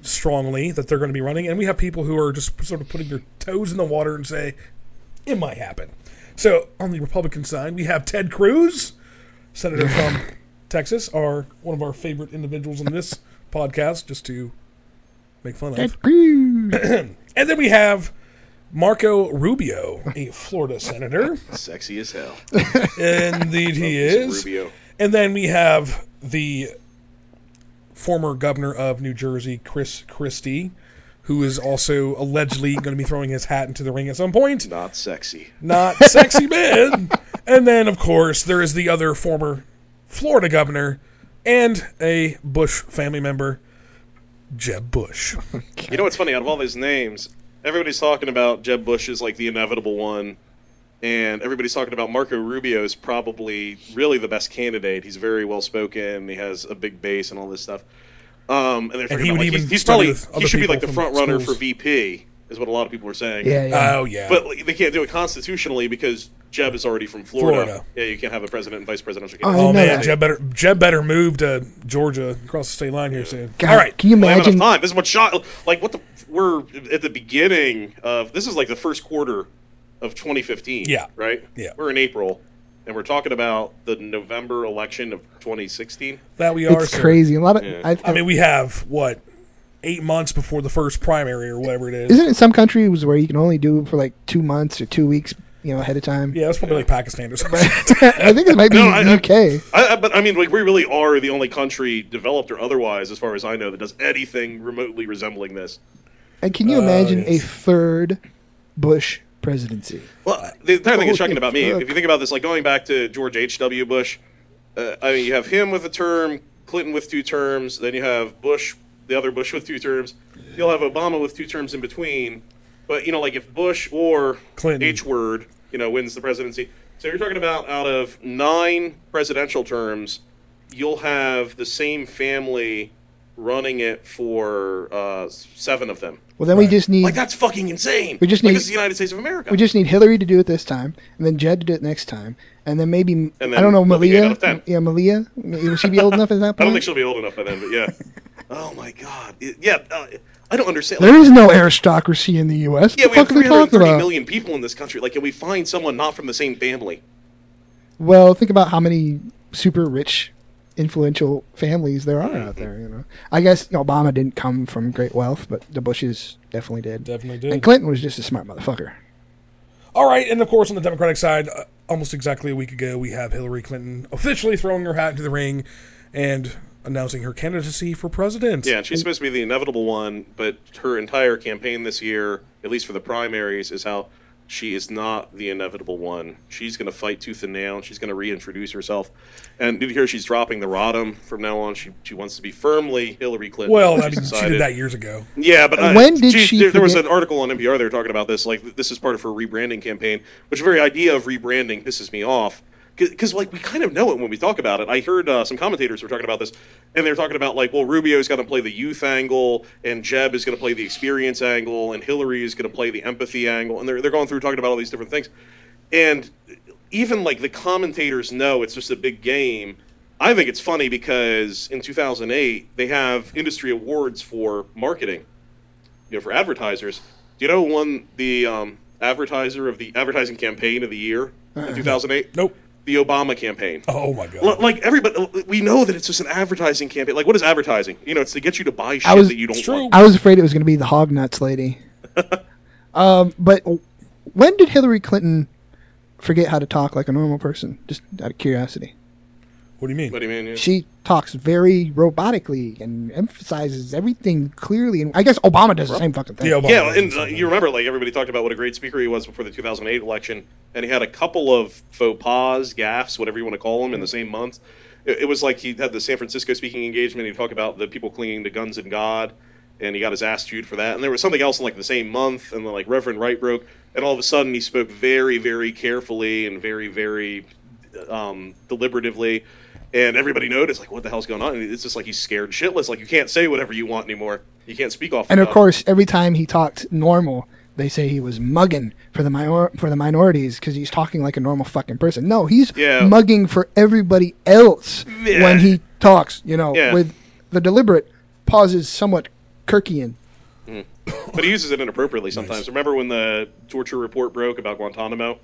strongly that they're going to be running, and we have people who are just sort of putting their toes in the water and say, it might happen. So, on the Republican side, we have Ted Cruz, Senator from Texas, one of our favorite individuals on this podcast, just to make fun of. Ted Cruz! And then we have Marco Rubio, a Florida senator. Sexy as hell. Indeed he is. Rubio. And then we have the former governor of New Jersey, Chris Christie, who is also allegedly going to be throwing his hat into the ring at some point. Not sexy. Not sexy, man. And then, of course, there is the other former Florida governor and a Bush family member, Jeb Bush. You know what's funny? Out of all these names, everybody's talking about Jeb Bush as like the inevitable one. And everybody's talking about Marco Rubio is probably really the best candidate. He's very well-spoken. He has a big base and all this stuff. And he would even he's probably he should be like the front runner for VP, is what a lot of people are saying. Yeah. But like, they can't do it constitutionally because Jeb is already from Florida. Yeah, you can't have a president and vice presidential candidate. Oh man, Jeb better move to Georgia across the state line here soon. God, all right, can you imagine? Time. This is what shot. Like what the we're at the beginning of. This is like the first quarter of 2015, right? Yeah. We're in April, and we're talking about the November election of 2016. That we are. It's crazy. A lot of, I mean, we have, 8 months before the first primary or whatever it is. Isn't it some countries where you can only do it for like 2 months or 2 weeks, ahead of time? Yeah, that's probably like Pakistan or something. I think it might be U.K. But I mean, like, we really are the only country, developed or otherwise, as far as I know, that does anything remotely resembling this. And can you imagine a third Bush presidency? Well, the entire thing is shocking about me. If you think about this, like going back to George H.W. Bush, I mean, you have him with a term, Clinton with 2 terms, then you have Bush, the other Bush with 2 terms. You'll have Obama with 2 terms in between. But, like if Bush or Clinton, H-word, wins the presidency. So you're talking about out of 9 presidential terms, you'll have the same family running it for 7 of them. Well, then we just need... Like, that's fucking insane. We just need... This is the United States of America. We just need Hillary to do it this time, and then Jed to do it next time, and then maybe... And then I don't know, Malia? Yeah, Malia? Will she be old enough at that point? I don't think she'll be old enough by then, but yeah. Oh, my God. I don't understand. There is no aristocracy in the U.S. Yeah, we have 330 million people in this country. Like, can we find someone not from the same family? Well, think about how many super rich... influential families there are out there, I guess Obama didn't come from great wealth, but the Bushes definitely did. And Clinton was just a smart motherfucker. All right, and of course on the Democratic side, almost exactly a week ago, we have Hillary Clinton officially throwing her hat into the ring and announcing her candidacy for president. Yeah, she's supposed to be the inevitable one, but her entire campaign this year, at least for the primaries, is how she is not the inevitable one. She's going to fight tooth and nail. She's going to reintroduce herself. And did you hear she's dropping the Rodham from now on? She wants to be firmly Hillary Clinton. Well, I mean, she did that years ago. Yeah, but when did she? There was an article on NPR. They were talking about this. Like, this is part of her rebranding campaign, which the very idea of rebranding pisses me off. Because, like, we kind of know it when we talk about it. I heard some commentators were talking about this, and they were talking about, like, well, Rubio's going to play the youth angle, and Jeb is going to play the experience angle, and Hillary is going to play the empathy angle. And they're going through talking about all these different things. And even, like, the commentators know it's just a big game. I think it's funny because in 2008, they have industry awards for marketing, for advertisers. Do you know who won the advertiser of the advertising campaign of the year in 2008? Nope. The Obama campaign. Oh my God! Like everybody, we know that it's just an advertising campaign. Like, what is advertising? It's to get you to buy shit that you don't want. I was afraid it was going to be the hog nuts lady. But when did Hillary Clinton forget how to talk like a normal person? Just out of curiosity. What do you mean? Yeah. She talks very robotically and emphasizes everything clearly. And I guess Obama does the same fucking thing. Yeah, and you remember, like, everybody talked about what a great speaker he was before the 2008 election, and he had a couple of faux pas, gaffes, whatever you want to call them, in the same month. It was like he had the San Francisco speaking engagement. He talked about the people clinging to guns and God, and he got his ass chewed for that. And there was something else in, like, the same month, and then, like, Reverend Wright broke, and all of a sudden he spoke very, very carefully and very, very deliberatively. And everybody noticed, like, what the hell's going on? And it's just like he's scared shitless. Like, you can't say whatever you want anymore. You can't speak off. And of course, every time he talked normal, they say he was mugging for the minorities because he's talking like a normal fucking person. No, he's mugging for everybody else when he talks. With the deliberate pauses, somewhat Kirkian. But he uses it inappropriately sometimes. Nice. Remember when the torture report broke about Guantanamo?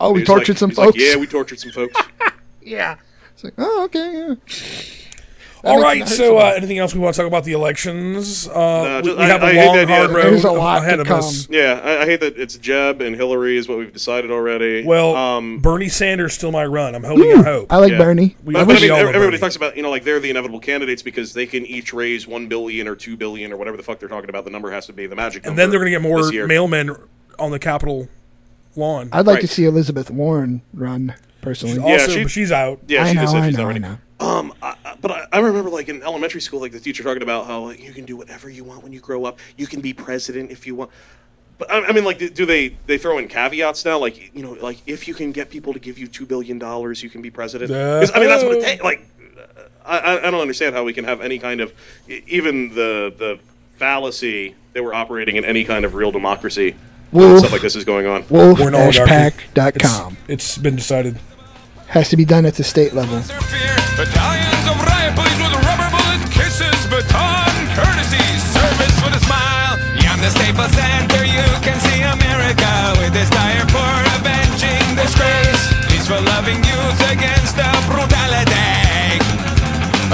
Oh, we tortured some folks. Like, yeah, we tortured some folks. Yeah. Like, oh, okay. Yeah. All right. So, anything else we want to talk about the elections? We have a long, hard road ahead of us. Yeah, I hate that it's Jeb and Hillary is what we've decided already. Well, Bernie Sanders still might run. I'm hoping. I like Bernie. Everybody talks about like they're the inevitable candidates because they can each raise $1 billion or $2 billion or whatever the fuck they're talking about. The number has to be the magic number. And then they're going to get more mailmen on the Capitol lawn. I'd like to see Elizabeth Warren run. personally. She's also, she's out. Yeah, she just said she's already. But I remember, like, in elementary school, like, the teacher talking about how, like, you can do whatever you want when you grow up. You can be president if you want. But, I mean, like, do they throw in caveats now? Like, you know, like, if you can get people to give you $2 billion, you can be president. I mean, that's what it takes. Like, I don't understand how we can have any kind of, even the fallacy that we're operating in any kind of real democracy. Stuff like this is going on. Wolf-pack.com. It's been decided. Has to be done at the state level. Battalions of riot police with rubber bullet kisses, baton courtesies, service with a smile. Yeah, I'm the Staples Center, you can see America with this dire for avenging disgrace. Peaceful loving youth against the brutality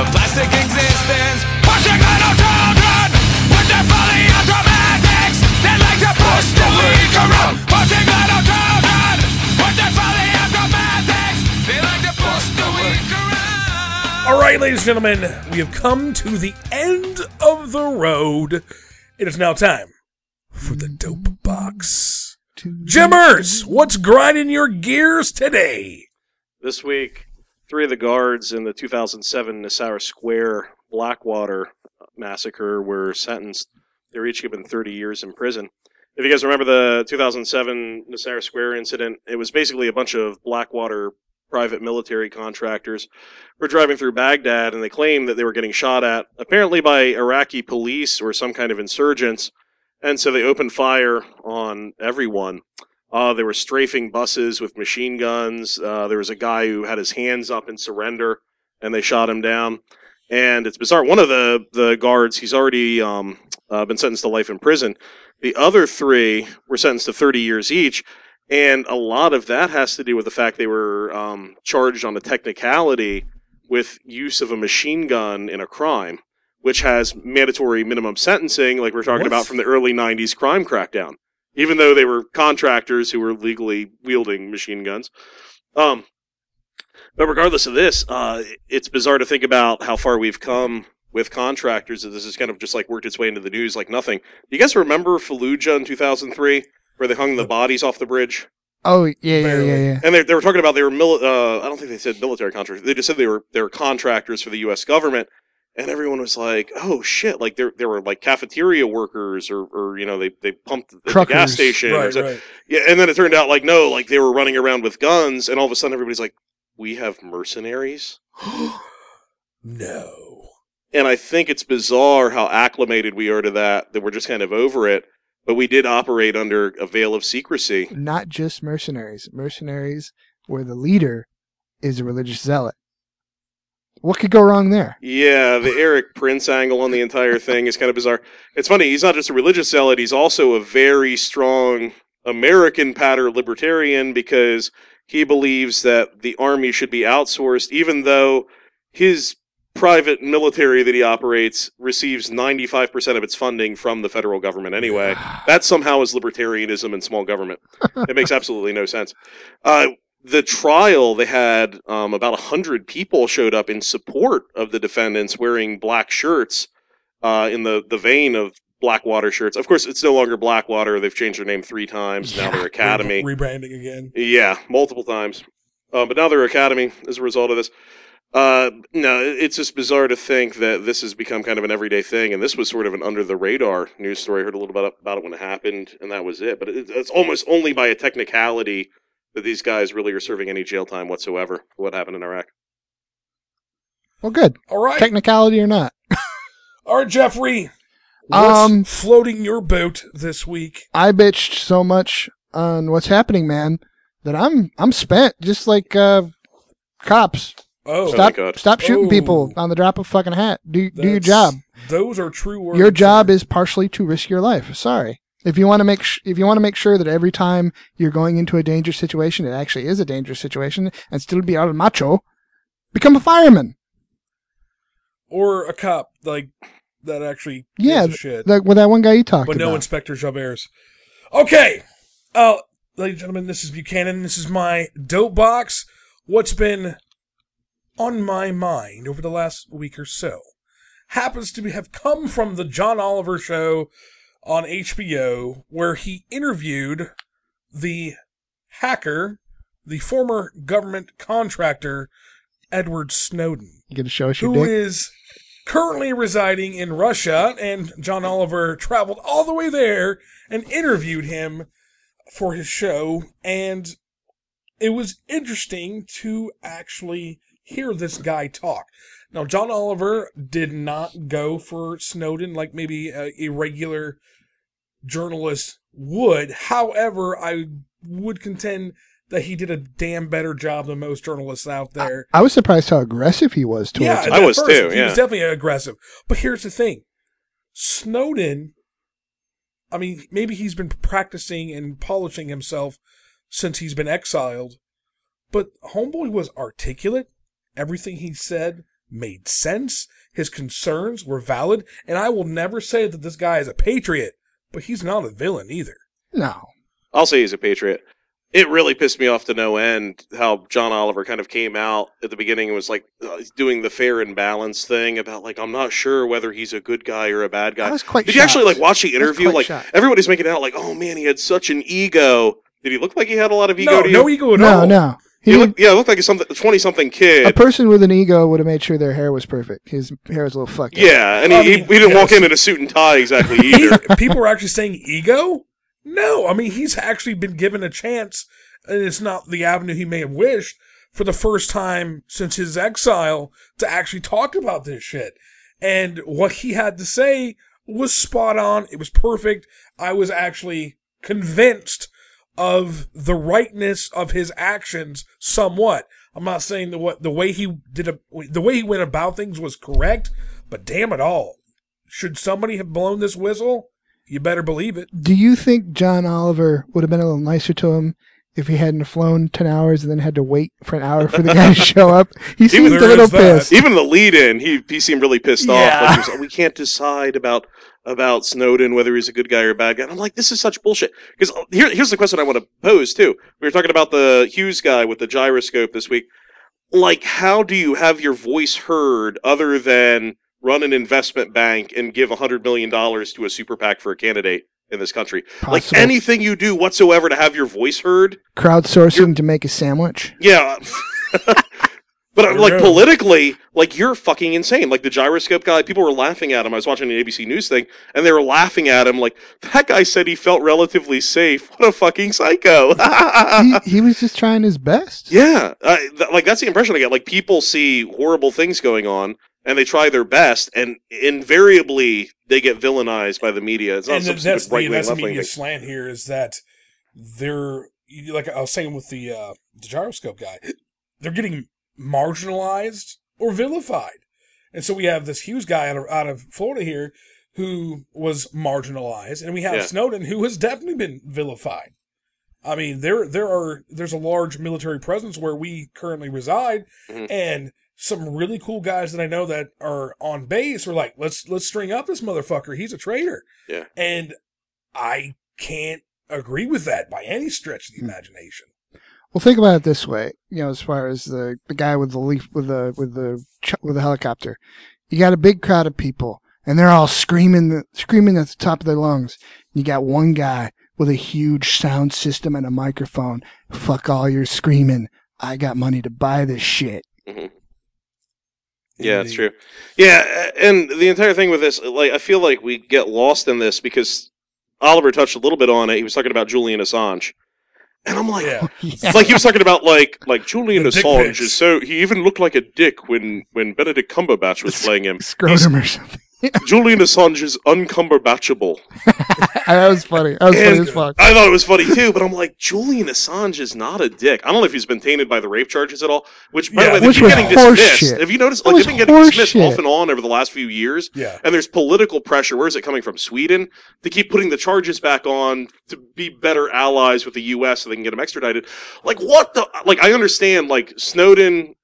of plastic existence. Pushing little children with their fully automatics. They like to push the weak around. Pushing little children with their fully automatics. They like to push the weak around. All right, ladies and gentlemen, we have come to the end of the road. It is now time for the Dope Box. Jimmers, what's grinding your gears today? This week, three of the guards in the 2007 Nisour Square Blackwater massacre were sentenced. They were each given 30 years in prison. If you guys remember the 2007 Nisour Square incident, it was basically a bunch of Blackwater private military contractors were driving through Baghdad, and they claimed that they were getting shot at, apparently by Iraqi police or some kind of insurgents, and so they opened fire on everyone. They were strafing buses with machine guns. There was a guy who had his hands up in surrender, and they shot him down. And it's bizarre. One of the guards, he's already been sentenced to life in prison. The other three were sentenced to 30 years each. And a lot of that has to do with the fact they were charged on a technicality with use of a machine gun in a crime, which has mandatory minimum sentencing, like we're talking about from the early 90s crime crackdown, even though they were contractors who were legally wielding machine guns. But regardless of this, it's bizarre to think about how far we've come with contractors, that this has kind of just like worked its way into the news like nothing. Do you guys remember Fallujah in 2003? Where they hung the bodies off the bridge. Oh yeah. And they were talking about they were I don't think they said military contractors. They just said they were contractors for the U.S. government. And everyone was like, "Oh shit!" Like there were like cafeteria workers or you know they pumped at the gas station. Right. Yeah, and then it turned out like no, like they were running around with guns. And all of a sudden everybody's like, "We have mercenaries." No. And I think it's bizarre how acclimated we are to that we're just kind of over it. But we did operate under a veil of secrecy. Not just mercenaries. Mercenaries where the leader is a religious zealot. What could go wrong there? Yeah, the Eric Prince angle on the entire thing is kind of bizarre. It's funny, he's not just a religious zealot, he's also a very strong American pattern libertarian because he believes that the army should be outsourced, even though his private military that he operates receives 95% of its funding from the federal government anyway. That somehow is libertarianism and small government. It makes absolutely no sense. The trial, they had about 100 people showed up in support of the defendants wearing black shirts in the vein of Blackwater shirts. Of course, it's no longer Blackwater. They've changed their name 3 times. Now they're Academy. Rebranding again. Yeah, multiple times. But now they're Academy as a result of this. No, it's just bizarre to think that this has become kind of an everyday thing, and this was sort of an under-the-radar news story. I heard a little bit about it when it happened, and that was it. But it's almost only by a technicality that these guys really are serving any jail time whatsoever for what happened in Iraq. Well, good. All right. Technicality or not. All right, Jeffrey, what's floating your boat this week? I bitched so much on what's happening, man, that I'm spent, just like cops. Oh, stop shooting people on the drop of a fucking hat. Do your job. Those are true words. Your job is partially to risk your life. Sorry. If you want to make sure that every time you're going into a dangerous situation, it actually is a dangerous situation, and still be al macho, become a fireman or a cop. Like that actually. Yeah, gives a shit. Like with that one guy you talked about. But no Inspector Javert. Okay, ladies and gentlemen, this is Buchanan. This is my dope box. What's been on my mind over the last week or so happens to have come from the John Oliver show on HBO, where he interviewed the hacker the former government contractor Edward Snowden. You gonna show us your dick? Who is currently residing in Russia, and John Oliver traveled all the way there and interviewed him for his show, and it was interesting to actually hear this guy talk. Now, John Oliver did not go for Snowden like maybe a regular journalist would. However, I would contend that he did a damn better job than most journalists out there. I was surprised how aggressive he was towards him. I was too. He was definitely aggressive. But here's the thing. Snowden, I mean, maybe he's been practicing and polishing himself since he's been exiled, but homeboy was articulate. Everything he said made sense. His concerns were valid. And I will never say that this guy is a patriot, but he's not a villain either. No. I'll say he's a patriot. It really pissed me off to no end how John Oliver kind of came out at the beginning and was like doing the fair and balanced thing about like, I'm not sure whether he's a good guy or a bad guy. I was quite shocked. Did you actually like watch the interview? Like everybody's making out like, oh man, he had such an ego. Did he look like he had a lot of ego? No ego at all. No. He looked like a 20-something kid. A person with an ego would have made sure their hair was perfect. His hair was a little fucked up. Yeah, and he didn't walk in a suit and tie exactly either. People were actually saying ego? No, I mean, he's actually been given a chance, and it's not the avenue he may have wished, for the first time since his exile to actually talk about this shit. And what he had to say was spot on. It was perfect. I was actually convinced of the rightness of his actions somewhat. I'm not saying that the way he went about things was correct, but damn it all. Should somebody have blown this whistle? You better believe it. Do you think John Oliver would have been a little nicer to him if he hadn't flown 10 hours and then had to wait for an hour for the guy to show up? He seemed a little pissed. Even the lead-in, he seemed really pissed off. Like, we can't decide about Snowden, whether he's a good guy or a bad guy. And I'm like, this is such bullshit. Because here's the question I want to pose, too. We were talking about the Hughes guy with the gyroscope this week. Like, how do you have your voice heard other than run an investment bank and give $100 million to a super PAC for a candidate in this country? Possible. Like anything you do whatsoever to have your voice heard. Crowdsourcing to make a sandwich. Yeah. But like politically, like you're fucking insane. Like the gyroscope guy, people were laughing at him. I was watching an ABC News thing and they were laughing at him. Like that guy said he felt relatively safe. What a fucking psycho. he was just trying his best. Yeah. Like that's the impression I get. Like people see horrible things going on. And they try their best, and invariably they get villainized by the media. It's not some sort of right-wing, left-wing media slant here is that they're, like I was saying with the gyroscope guy, they're getting marginalized or vilified. And so we have this Hughes guy out of Florida here who was marginalized, and we have Snowden who has definitely been vilified. I mean, there's a large military presence where we currently reside, and some really cool guys that I know that are on base were like, let's string up this motherfucker. He's a traitor. Yeah. And I can't agree with that by any stretch of the imagination. Well, think about it this way, you know, as far as the guy with the leaf, with the helicopter, you got a big crowd of people and they're all screaming at the top of their lungs. You got one guy with a huge sound system and a microphone. Fuck all your screaming. I got money to buy this shit. Mm-hmm. Yeah, it's true. Yeah, and the entire thing with this, like, I feel like we get lost in this because Oliver touched a little bit on it. He was talking about Julian Assange, and I'm like, like he was talking about like Julian Assange is so he even looked like a dick when Benedict Cumberbatch was playing him, scrotum or something. Julian Assange is uncumberbatchable. That was funny. That was funny as fuck. I thought it was funny too, but I'm like, Julian Assange is not a dick. I don't know if he's been tainted by the rape charges at all, which, by the way, they've been getting dismissed. Have you noticed? Like, they've been getting dismissed off and on over the last few years. Yeah. And there's political pressure. Where is it coming from? Sweden? To keep putting the charges back on to be better allies with the U.S. so they can get him extradited. Like, what the? Like, I understand, like, Snowden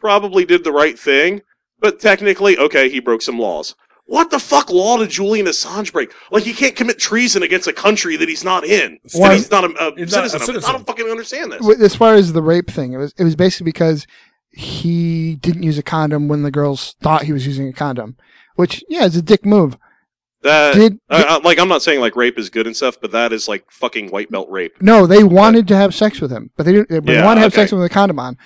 probably did the right thing, but technically, okay, he broke some laws. What the fuck law did Julian Assange break? Like, he can't commit treason against a country that he's not in. Well, he's not a citizen. I don't fucking understand this. As far as the rape thing, it was basically because he didn't use a condom when the girls thought he was using a condom, which, yeah, is a dick move. That like, I'm not saying like rape is good and stuff, but that is like fucking white belt rape. No, they wanted to have sex with him, but they didn't want to have sex with him with a condom on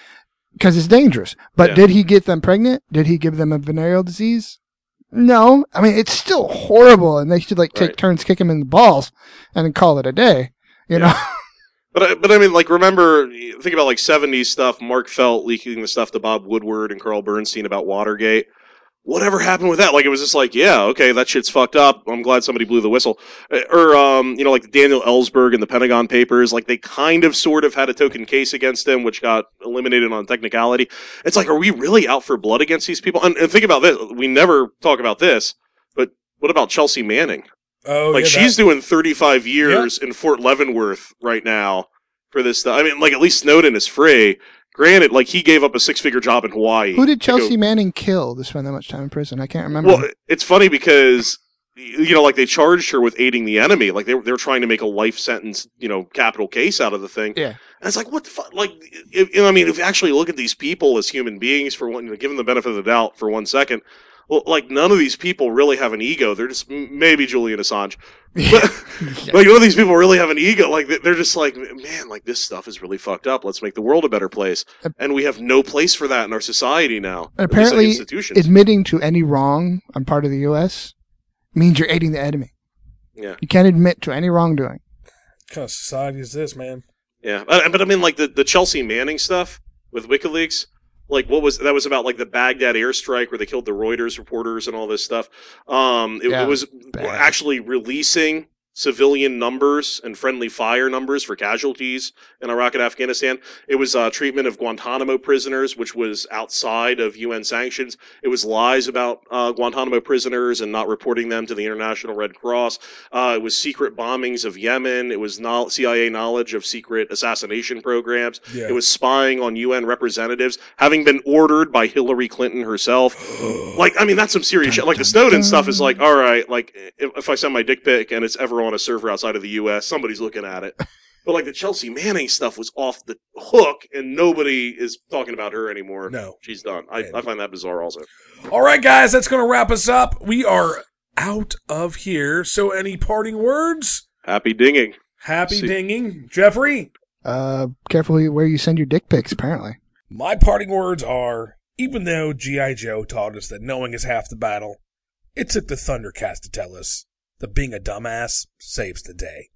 because it's dangerous. But did he get them pregnant? Did he give them a venereal disease? No. I mean, it's still horrible, and they should like take turns, kick him in the balls, and then call it a day. You know. But I mean, like, remember, think about like 70s stuff, Mark Felt leaking the stuff to Bob Woodward and Carl Bernstein about Watergate. Whatever happened with that? Like, it was just like, yeah, okay, that shit's fucked up. I'm glad somebody blew the whistle. Or, you know, like Daniel Ellsberg and the Pentagon Papers, like, they kind of sort of had a token case against him, which got eliminated on technicality. It's like, are we really out for blood against these people? And think about this. We never talk about this, but what about Chelsea Manning? Oh, like, she's doing 35 years in Fort Leavenworth right now for this stuff. I mean, like, at least Snowden is free. Granted, like, he gave up a six-figure job in Hawaii. Who did Chelsea Manning kill to spend that much time in prison? I can't remember. Well, it's funny because, you know, like, they charged her with aiding the enemy. Like, they're trying to make a life sentence, you know, capital case out of the thing. Yeah. And it's like, what the fuck? Like, I mean, if you actually look at these people as human beings, for one, you know, give them the benefit of the doubt for 1 second, well, like, none of these people really have an ego. They're just, maybe Julian Assange. But, like, none of these people really have an ego. Like, they're just like, man, like, this stuff is really fucked up. Let's make the world a better place. And we have no place for that in our society now. And apparently, admitting to any wrong on part of the U.S. means you're aiding the enemy. Yeah. You can't admit to any wrongdoing. What kind of society is this, man? Yeah. But I mean, like, the Chelsea Manning stuff with WikiLeaks. Like, what was that? Was about like the Baghdad airstrike where they killed the Reuters reporters and all this stuff. It was actually releasing civilian numbers and friendly fire numbers for casualties in Iraq and Afghanistan. It was treatment of Guantanamo prisoners, which was outside of UN sanctions. It was lies about Guantanamo prisoners and not reporting them to the International Red Cross. It was secret bombings of Yemen. It was CIA knowledge of secret assassination programs. Yeah. It was spying on UN representatives, having been ordered by Hillary Clinton herself. Like, I mean, that's some serious shit. Like, the Snowden stuff is like, all right, like, if I send my dick pic and it's ever on a server outside of the U.S., somebody's looking at it. But like the Chelsea Manning stuff was off the hook, and nobody is talking about her anymore. No. She's done. I find that bizarre also. All right, guys, that's going to wrap us up. We are out of here. So any parting words? Happy dinging. Happy dinging. Jeffrey? Carefully where you send your dick pics, apparently. My parting words are, even though G.I. Joe taught us that knowing is half the battle, it took the Thundercats to tell us that being a dumbass saves the day.